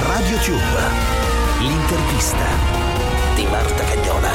Radio Tube, l'intervista di Marta Cagnola.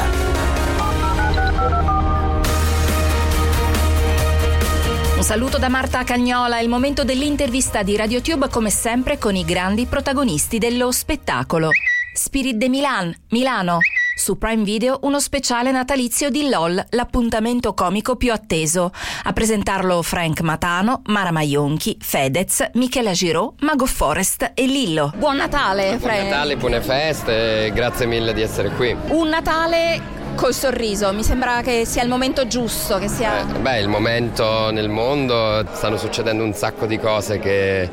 Un saluto da Marta Cagnola, è il momento dell'intervista di Radio Tube, come sempre con i grandi protagonisti dello spettacolo. Spirit de Milan, Milano. Su Prime Video uno speciale natalizio di LOL, l'appuntamento comico più atteso. A presentarlo Frank Matano, Mara Maionchi, Fedez, Michela Giraud, Mago Forest e Lillo. Buon Natale, Frank! Buon Natale, buone feste, grazie mille di essere qui. Un Natale col sorriso, mi sembra che sia il momento giusto, che sia il momento nel mondo, stanno succedendo un sacco di cose che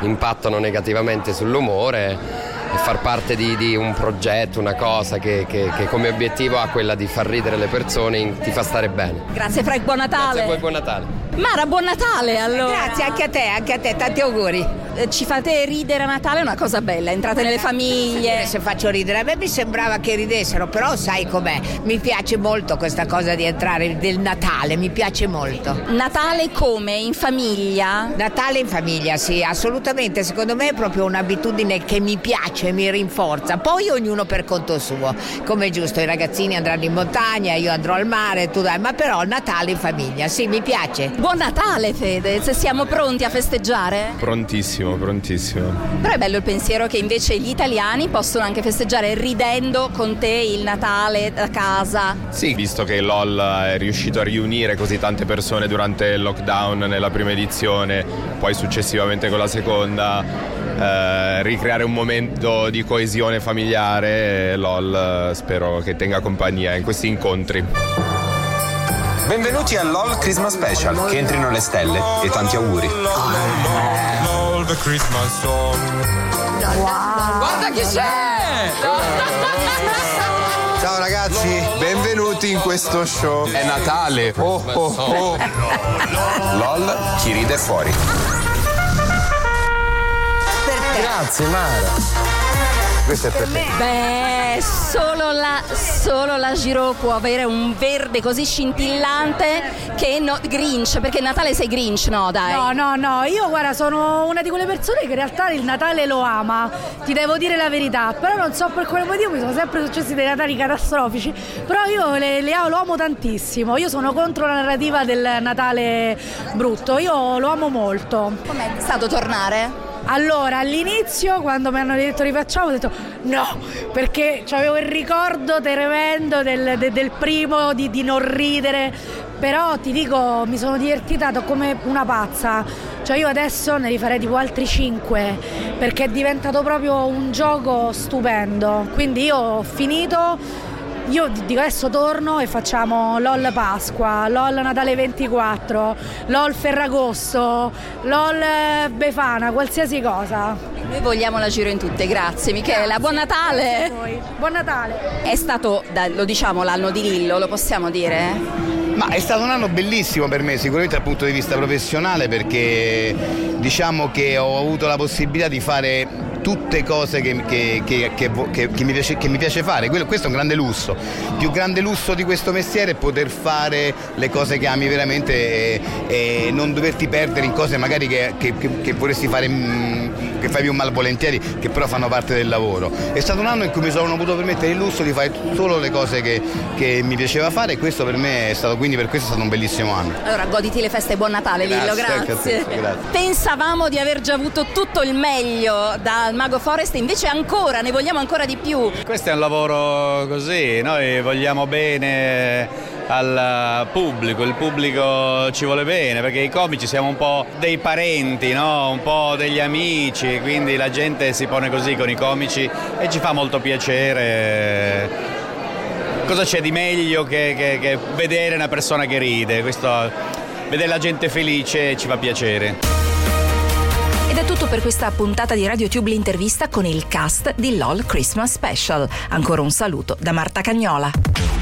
impattano negativamente sull'umore e far parte di un progetto, una cosa che come obiettivo ha quella di far ridere le persone, ti fa stare bene. Grazie Frank, buon Natale! Grazie a voi, buon Natale! Mara, buon Natale allora! Grazie anche a te, tanti auguri! Ci fate ridere a Natale, è una cosa bella, entrate nelle famiglie. Se faccio ridere, a me mi sembrava che ridessero, però sai com'è, mi piace molto questa cosa di entrare del Natale, mi piace molto. Natale come? In famiglia? Natale in famiglia, sì, assolutamente, secondo me è proprio un'abitudine che mi piace, mi rinforza, poi ognuno per conto suo, come è giusto, i ragazzini andranno in montagna, io andrò al mare, tu dai, ma però Natale in famiglia, sì, mi piace. Buon Natale Fedez, siamo pronti a festeggiare? Prontissimo. Prontissimo. Però è bello il pensiero che invece gli italiani possono anche festeggiare ridendo con te il Natale da casa. Sì, visto che LOL è riuscito a riunire così tante persone durante il lockdown nella prima edizione, poi successivamente con la seconda, ricreare un momento di coesione familiare, LOL spero che tenga compagnia in questi incontri. Benvenuti a LOL Christmas Special, che entrino le stelle e tanti auguri. Wow. Guarda chi c'è! Ciao ragazzi, benvenuti in questo show. È Natale. Oh oh oh. LOL, chi ride fuori. Perché? Grazie Mara. Questo è per te. Beh, solo la Giraud può avere un verde così scintillante che no, Grinch, perché Natale sei Grinch, no dai. No, io guarda sono una di quelle persone che in realtà il Natale lo ama, ti devo dire la verità, però non so per quale motivo mi sono sempre successi dei Natali catastrofici, però io lo amo tantissimo, io sono contro la narrativa del Natale brutto, io lo amo molto. Com'è stato tornare? Allora, all'inizio quando mi hanno detto rifacciamo ho detto no, perché avevo il ricordo tremendo del primo di non ridere, però ti dico mi sono divertita come una pazza, io adesso ne rifarei tipo altri 5 perché è diventato proprio un gioco stupendo, quindi io ho finito. Io dico adesso torno e facciamo LOL Pasqua, LOL Natale 24, LOL Ferragosto, LOL Befana, qualsiasi cosa. Noi vogliamo la Giro in tutte, grazie Michela, buon Natale! Buon Natale! È stato, lo diciamo, l'anno di Lillo, lo possiamo dire? Ma è stato un anno bellissimo per me, sicuramente dal punto di vista professionale, perché diciamo che ho avuto la possibilità di fare tutte cose che mi piace fare. Questo è un grande lusso, il più grande lusso di questo mestiere è poter fare le cose che ami veramente e non doverti perdere in cose magari che vorresti fare, che fai più malvolentieri, che però fanno parte del lavoro. È stato un anno in cui mi sono potuto permettere il lusso di fare solo le cose che mi piaceva fare, e questo per me è stato, quindi per questo è stato un bellissimo anno. Allora goditi le feste e buon Natale. Grazie, Lillo, grazie. Pensavamo di aver già avuto tutto il meglio da Mago Forest, invece ancora, ne vogliamo ancora di più. Questo è un lavoro così, noi vogliamo bene al pubblico, il pubblico ci vuole bene, perché i comici siamo un po' dei parenti, no? Un po' degli amici, quindi la gente si pone così con i comici e ci fa molto piacere. Cosa c'è di meglio che vedere una persona che ride? Questo, vedere la gente felice ci fa piacere. Ed è tutto per questa puntata di Radio Tube, l'intervista con il cast di LOL Christmas Special. Ancora un saluto da Marta Cagnola.